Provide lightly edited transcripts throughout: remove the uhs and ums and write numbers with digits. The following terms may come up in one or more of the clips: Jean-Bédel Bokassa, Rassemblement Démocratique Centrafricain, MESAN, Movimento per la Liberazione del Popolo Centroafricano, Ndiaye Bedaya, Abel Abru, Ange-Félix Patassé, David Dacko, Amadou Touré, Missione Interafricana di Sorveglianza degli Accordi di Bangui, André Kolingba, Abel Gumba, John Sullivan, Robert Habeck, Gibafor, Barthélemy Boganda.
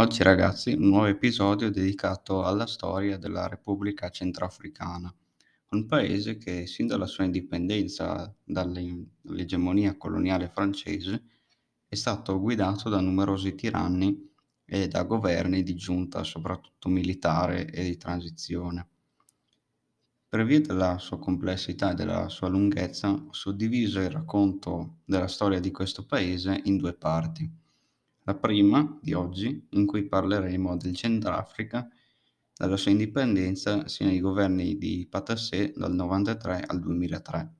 Oggi ragazzi, un nuovo episodio dedicato alla storia della Repubblica Centroafricana, un paese che sin dalla sua indipendenza dall'egemonia coloniale francese è stato guidato da numerosi tiranni e da governi di giunta, soprattutto militare e di transizione. Per via della sua complessità e della sua lunghezza, ho suddiviso il racconto della storia di questo paese in due parti. La prima, di oggi, in cui parleremo del Centrafrica, dalla sua indipendenza sino ai governi di Patassé dal 1993 al 2003.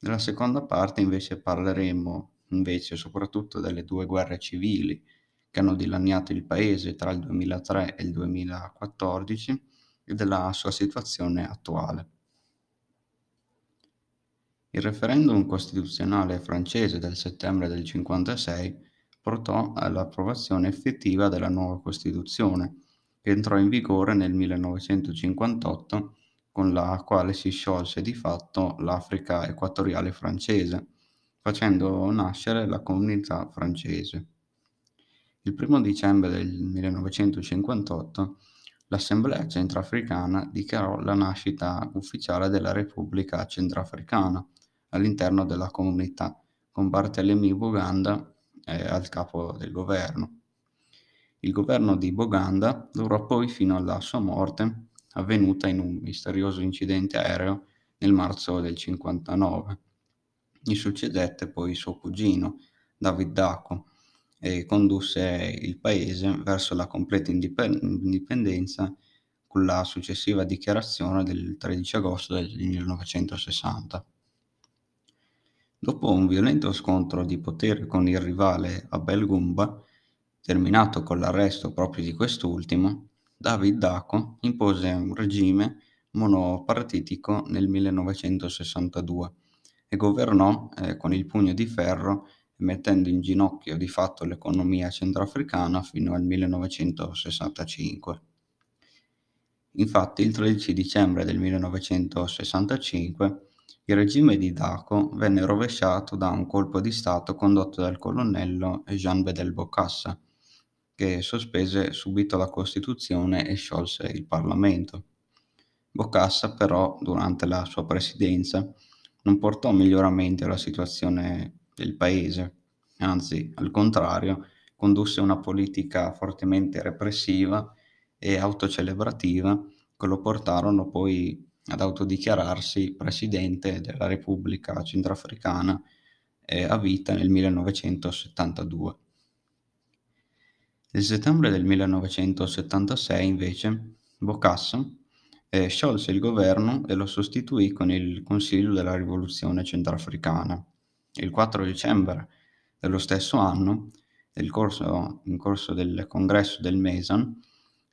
Nella seconda parte invece parleremo soprattutto delle due guerre civili che hanno dilaniato il paese tra il 2003 e il 2014, e della sua situazione attuale. Il referendum costituzionale francese del settembre del 1956 portò all'approvazione effettiva della nuova Costituzione, che entrò in vigore nel 1958, con la quale si sciolse di fatto l'Africa equatoriale francese, facendo nascere la Comunità francese. Il 1 dicembre del 1958 l'Assemblea Centrafricana dichiarò la nascita ufficiale della Repubblica Centrafricana all'interno della Comunità, con Barthélemy Boganda al capo del governo. Il governo di Boganda durò poi fino alla sua morte, avvenuta in un misterioso incidente aereo nel marzo del 59. Gli succedette poi suo cugino, David Dacko, e condusse il paese verso la completa indipendenza con la successiva dichiarazione del 13 agosto del 1960. Dopo un violento scontro di potere con il rivale Abel Gumba, terminato con l'arresto proprio di quest'ultimo, David Dacko impose un regime monopartitico nel 1962 e governò con il pugno di ferro, mettendo in ginocchio di fatto l'economia centroafricana fino al 1965. Infatti, il 13 dicembre del 1965, il regime di Dacko venne rovesciato da un colpo di Stato condotto dal colonnello Jean-Bédel Bokassa, che sospese subito la Costituzione e sciolse il Parlamento. Bokassa, però, durante la sua presidenza, non portò miglioramenti alla situazione del paese, anzi al contrario condusse una politica fortemente repressiva e autocelebrativa che lo portarono poi ad autodichiararsi presidente della Repubblica Centrafricana a vita nel 1972. Nel settembre del 1976 invece Bokassa sciolse il governo e lo sostituì con il Consiglio della Rivoluzione Centrafricana. Il 4 dicembre dello stesso anno, in corso del congresso del MESAN,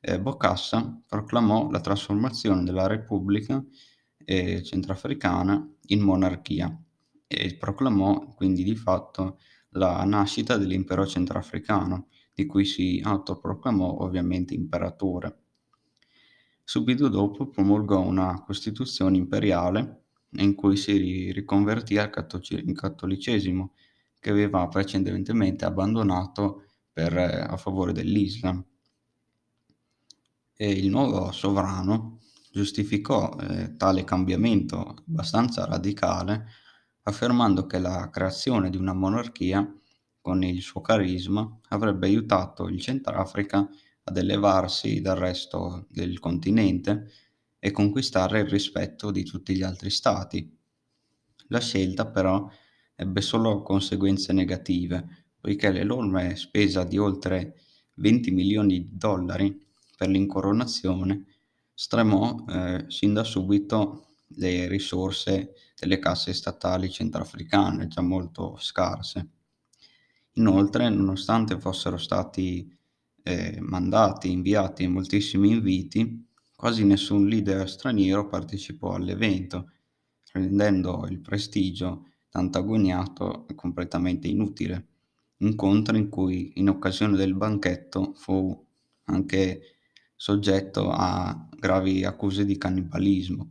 Bokassa proclamò la trasformazione della Repubblica Centrafricana in monarchia e proclamò quindi di fatto la nascita dell'impero centrafricano, di cui si autoproclamò ovviamente imperatore. Subito dopo promulgò una Costituzione imperiale in cui si riconvertì al cattolicesimo, che aveva precedentemente abbandonato a favore dell'Islam. E il nuovo sovrano giustificò tale cambiamento abbastanza radicale, affermando che la creazione di una monarchia, con il suo carisma, avrebbe aiutato il Centrafrica ad elevarsi dal resto del continente e conquistare il rispetto di tutti gli altri stati. La scelta però ebbe solo conseguenze negative, poiché l'enorme spesa di oltre 20 milioni di dollari per l'incoronazione stremò sin da subito le risorse delle casse statali centrafricane, già molto scarse. Inoltre, nonostante fossero stati inviati moltissimi inviti, quasi nessun leader straniero partecipò all'evento, rendendo il prestigio tanto agognato completamente inutile. Incontro in cui, in occasione del banchetto, fu anche soggetto a gravi accuse di cannibalismo.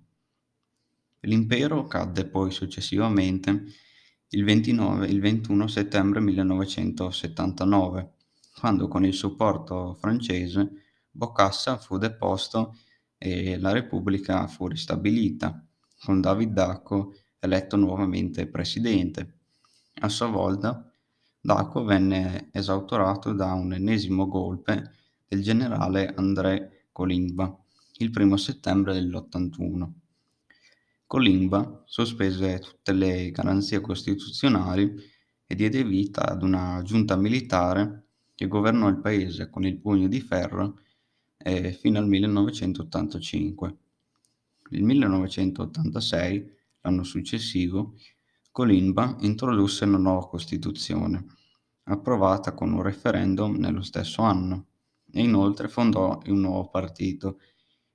L'impero cadde poi successivamente il 21 settembre 1979, quando con il supporto francese Bokassa fu deposto e la Repubblica fu ristabilita, con David Dacko eletto nuovamente presidente. A sua volta Dacko venne esautorato da un ennesimo golpe del generale André Kolingba il 1° settembre dell'81. Kolingba sospese tutte le garanzie costituzionali e diede vita ad una giunta militare che governò il paese con il pugno di ferro fino al 1985. Nel 1986, l'anno successivo, Kolingba introdusse una nuova Costituzione, approvata con un referendum nello stesso anno, e inoltre fondò un nuovo partito,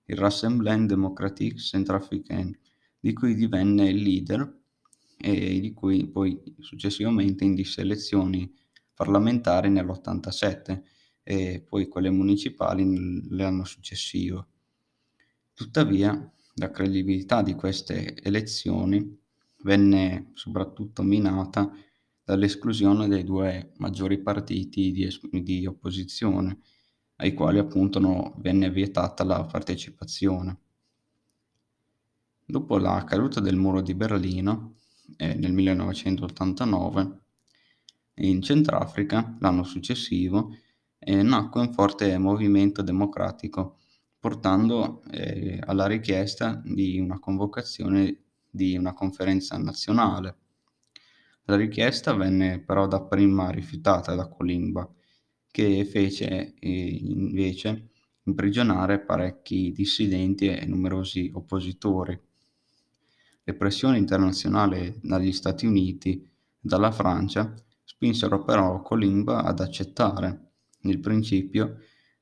il Rassemblement Démocratique Centrafricain, di cui divenne il leader e di cui poi successivamente indisse elezioni parlamentari nell'87 e poi quelle municipali l'anno successivo. Tuttavia, la credibilità di queste elezioni venne soprattutto minata dall'esclusione dei due maggiori partiti di opposizione, ai quali appunto venne vietata la partecipazione. Dopo la caduta del muro di Berlino nel 1989, in Centrafrica, l'anno successivo, nacque un forte movimento democratico, portando alla richiesta di una convocazione di una conferenza nazionale. La richiesta venne però dapprima rifiutata da Kolingba, che fece invece imprigionare parecchi dissidenti e numerosi oppositori. Le pressioni internazionali dagli Stati Uniti e dalla Francia spinsero però Kolingba ad accettare, nel principio,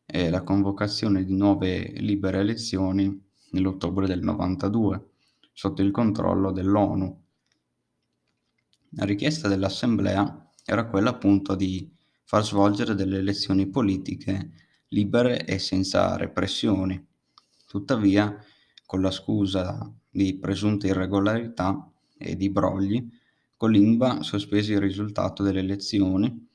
la convocazione di nuove libere elezioni nell'ottobre del 92, sotto il controllo dell'ONU. La richiesta dell'Assemblea era quella appunto di far svolgere delle elezioni politiche libere e senza repressioni. Tuttavia, con la scusa di presunte irregolarità e di brogli, Kolingba sospese il risultato delle elezioni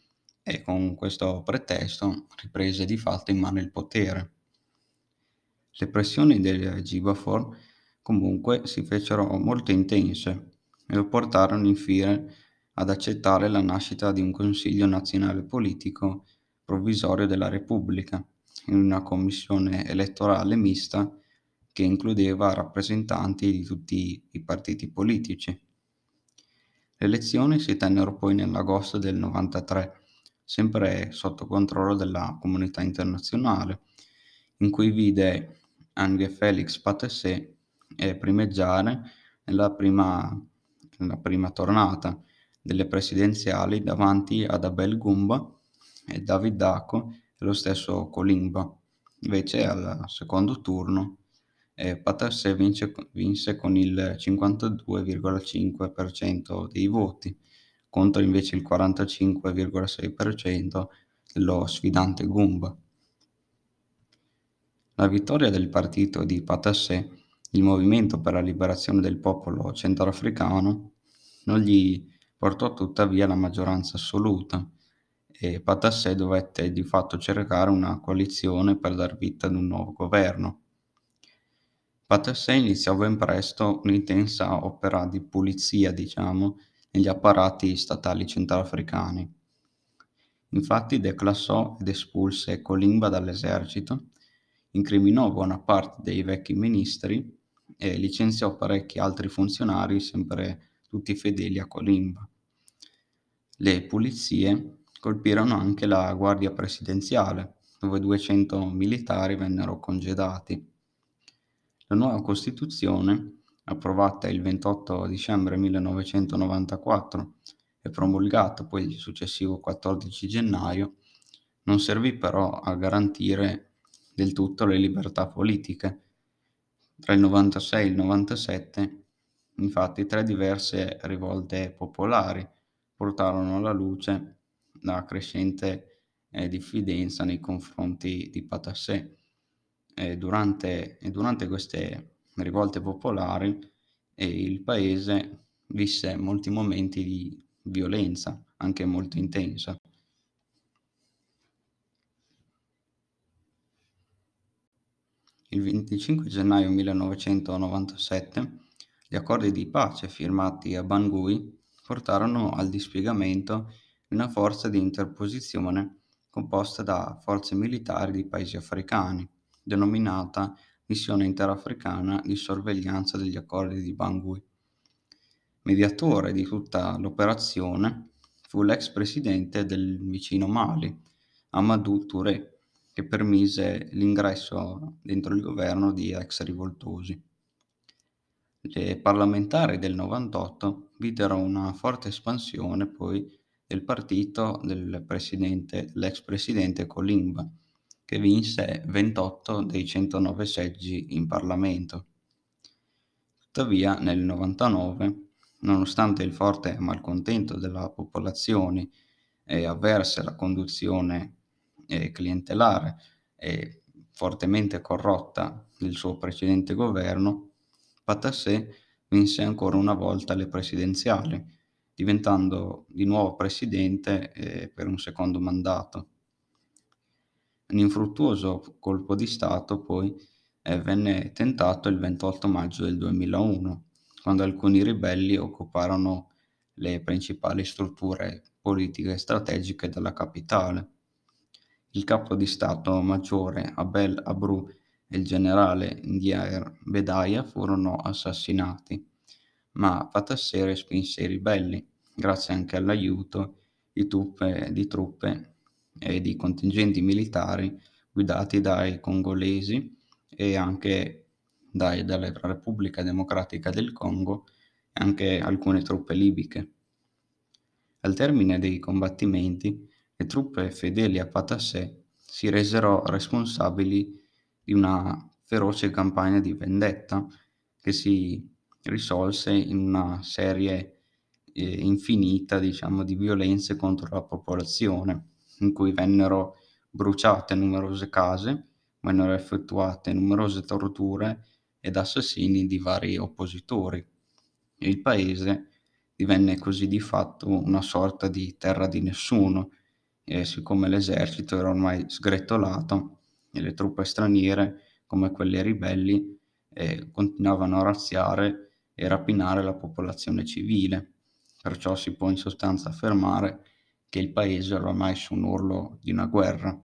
e con questo pretesto riprese di fatto in mano il potere. Le pressioni del Gibafor comunque si fecero molto intense e lo portarono infine ad accettare la nascita di un Consiglio Nazionale Politico provvisorio della Repubblica, in una commissione elettorale mista che includeva rappresentanti di tutti i partiti politici. Le elezioni si tennero poi nell'agosto del 93, sempre sotto controllo della comunità internazionale, in cui vide Ange-Félix Patassé primeggiare nella prima tornata delle presidenziali davanti ad Abel Gumba e David Dacko e lo stesso Kolingba. Invece al secondo turno Patassé vinse con il 52,5% dei voti, contro invece il 45,6% dello sfidante Gumba. La vittoria del partito di Patassé, il Movimento per la Liberazione del Popolo Centroafricano, non gli portò tuttavia la maggioranza assoluta e Patassé dovette di fatto cercare una coalizione per dar vita ad un nuovo governo. Patassé iniziò ben presto un'intensa opera di pulizia, negli apparati statali centrafricani. Infatti declassò ed espulse Kolingba dall'esercito, incriminò buona parte dei vecchi ministri e licenziò parecchi altri funzionari, sempre tutti fedeli a Kolingba. Le pulizie colpirono anche la guardia presidenziale, dove 200 militari vennero congedati. La nuova Costituzione, approvata il 28 dicembre 1994 e promulgata poi il successivo 14 gennaio, non servì però a garantire del tutto le libertà politiche. Tra il 96 e il 97, infatti, 3 diverse rivolte popolari portarono alla luce la crescente diffidenza nei confronti di Patassé. Durante queste rivolte popolari il paese visse molti momenti di violenza, anche molto intensa. Il 25 gennaio 1997 gli accordi di pace firmati a Bangui portarono al dispiegamento di una forza di interposizione composta da forze militari di paesi africani, denominata Missione Interafricana di Sorveglianza degli Accordi di Bangui. Mediatore di tutta l'operazione fu l'ex presidente del vicino Mali, Amadou Touré, che permise l'ingresso dentro il governo di ex rivoltosi. Le parlamentari del 98 videro una forte espansione poi del partito dell'ex presidente Kolingba, che vinse 28 dei 109 seggi in Parlamento. Tuttavia, nel 99, nonostante il forte malcontento della popolazione e avverse la conduzione clientelare e fortemente corrotta del suo precedente governo, Patassé vinse ancora una volta le presidenziali, diventando di nuovo presidente per un secondo mandato. Un infruttuoso colpo di Stato poi venne tentato il 28 maggio del 2001, quando alcuni ribelli occuparono le principali strutture politiche e strategiche della capitale. Il capo di Stato maggiore Abel Abru e il generale Ndiaye Bedaya furono assassinati, ma Patassé respinse i ribelli, grazie anche all'aiuto di truppe e di contingenti militari guidati dai congolesi e anche dalla Repubblica Democratica del Congo e anche alcune truppe libiche. Al termine dei combattimenti, le truppe fedeli a Patassé si resero responsabili di una feroce campagna di vendetta che si risolse in una serie infinita, di violenze contro la popolazione, in cui vennero bruciate numerose case, vennero effettuate numerose torture ed assassini di vari oppositori. Il paese divenne così di fatto una sorta di terra di nessuno, e siccome l'esercito era ormai sgretolato e le truppe straniere, come quelle ribelli, continuavano a razziare e rapinare la popolazione civile. Perciò si può in sostanza affermare che il paese era ormai su un orlo di una guerra.